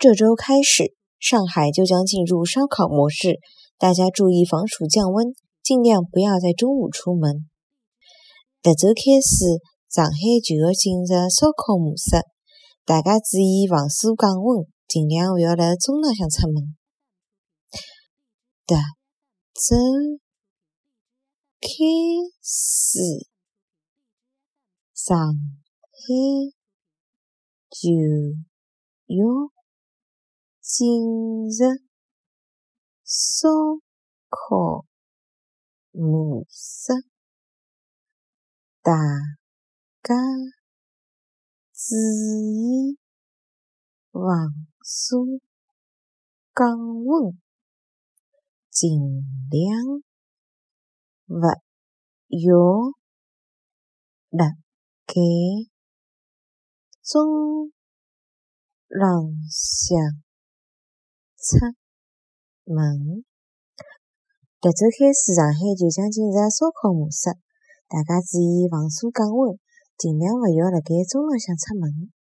这周开始，上海就将进入烧烤模式，大家注意防暑降温，尽量不要在中午出门。这周开始，上海就要进入烧烤模式，大家注意防暑降温，尽量不要在中浪向出门。这周开始，上海就要进入烧烤模式，大家注意防暑降温，尽量不要辣盖中浪向出门。这周开始，上海就将进入烧烤模式，大家注意防暑降温，尽量勿要辣盖中浪向出门。